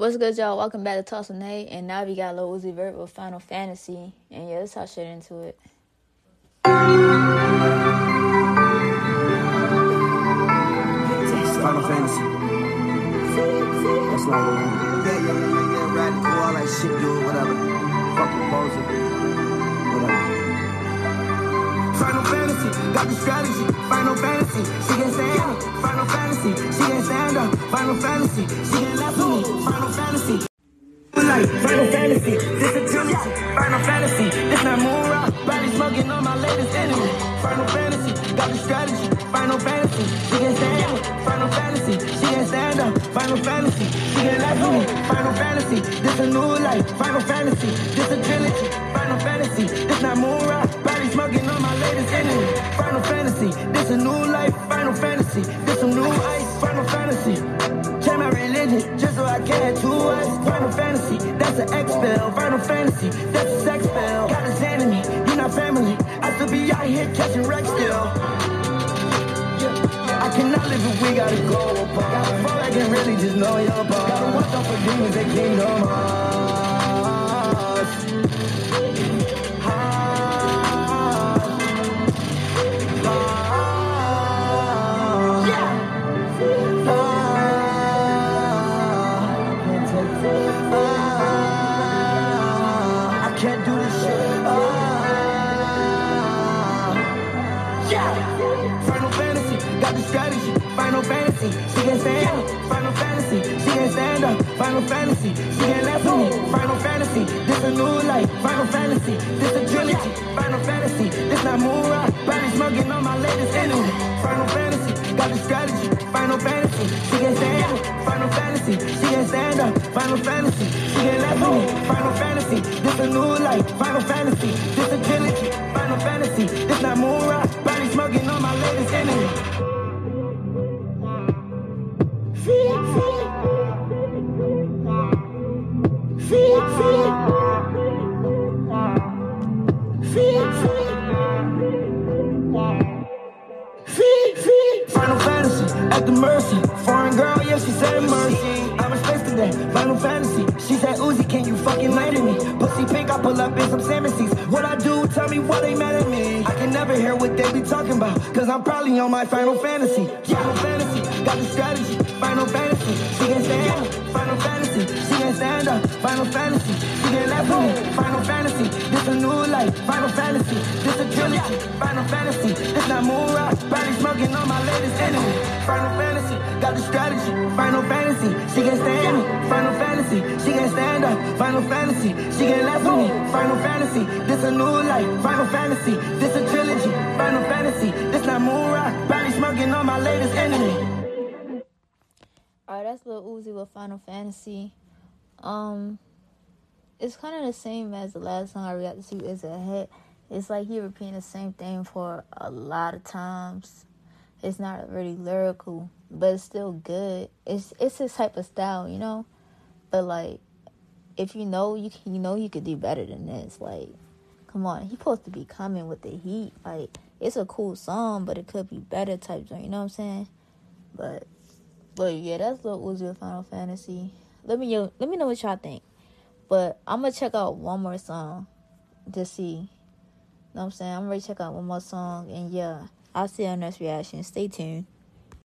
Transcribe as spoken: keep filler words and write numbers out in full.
What's good, y'all? Welcome back to Tossin' A. And now we got Lil Uzi Vert with Final Fantasy. And yeah, let's hop shit into it. Final Fantasy. That's not what I'm doing. Yeah, yeah, yeah, yeah, ride it, do all that shit, do whatever. Fucking bozo. Whatever. Final Fantasy, got the strategy. Final Fantasy, she can stand up. Final Fantasy, she can stand up. Final Fantasy, she can laugh at me. Final Fantasy. Final Fantasy, this is too light. Final Fantasy, this not moon rock. Body smoking on my latest enemy. Final Fantasy, got the strategy. Final Fantasy, she can stand up. Final Fantasy, she can stand up. Final Fantasy, she can laugh at me. Final Fantasy, this a new life. Final Fantasy, this a trilogy. Final Fantasy, this not moon rock. Body smoking on my latest enemy. Final Fantasy, this a new life. Final Fantasy, this some new ice. Final Fantasy. Just so I can to us. Final Fantasy, that's an X-Spell. Final Fantasy, that's a sex spell. Got a sanity, you're not family. I still be out here catching wrecks still. I cannot live if we gotta go apart. Gotta fall, I can really just know your part. Gotta watch out for demons that kingdom hearts. Hearts. Hearts. Strategy, Final Fantasy, she can stand up. Final Fantasy, she can stand up. Final Fantasy, she can laugh at me. Final Fantasy, this a new life. Final Fantasy, this a trilogy. Final Fantasy, this not moon rock. Body smoking on my latest enemy. Final Fantasy, got the strategy. Final Fantasy, she can stand up. Final Fantasy, she can stand up. Final Fantasy, she can laugh at me. Final Fantasy, this a new life. Final Fantasy, this a trilogy. Final Fantasy, this not moon rock. Body smoking on my latest enemy. Final Fantasy, at the mercy. Foreign girl, yeah, she said mercy. I'm expecting that. Final Fantasy, she said, Uzi, can you fucking light at me? Pussy pink, I pull up in some Samesies. What I do, tell me why they mad at me. I can never hear what they be talking about, cause I'm probably on my Final Fantasy. Final Fantasy, got the strategy. Final Fantasy, she can stand up. Final Fantasy, she can stand up. Final Fantasy, she can laugh at me. Final Fantasy, this a new life. Final Fantasy, this a trilogy. Final Fantasy, this not moon rock. Body smoking on my latest enemy. Final Fantasy, got the strategy. Final Fantasy, she can stand up. Final Fantasy, she can stand up. Final Fantasy, she can laugh at me. Final Fantasy, this a new life. Final Fantasy, this a trilogy. Final Fantasy, this not moon rock. Body smoking on my latest enemy. Alright, that's Lil Uzi with Final Fantasy. Um, it's kind of the same as the last song I reacted to, Is a Hit. It's like he repeating the same thing for a lot of times. It's not really lyrical, but it's still good. It's it's his type of style, you know. But like, if you know you can, you know you could do better than this. Like, come on, he supposed to be coming with the heat. Like, it's a cool song, but it could be better type joint. You know what I'm saying? But. But yeah, that's Lil Uzi with Final Fantasy. Let me let me know what y'all think. But I'm going to check out one more song to see. You know what I'm saying? I'm going to check out one more song. And yeah, I'll see y'all next reaction. Stay tuned.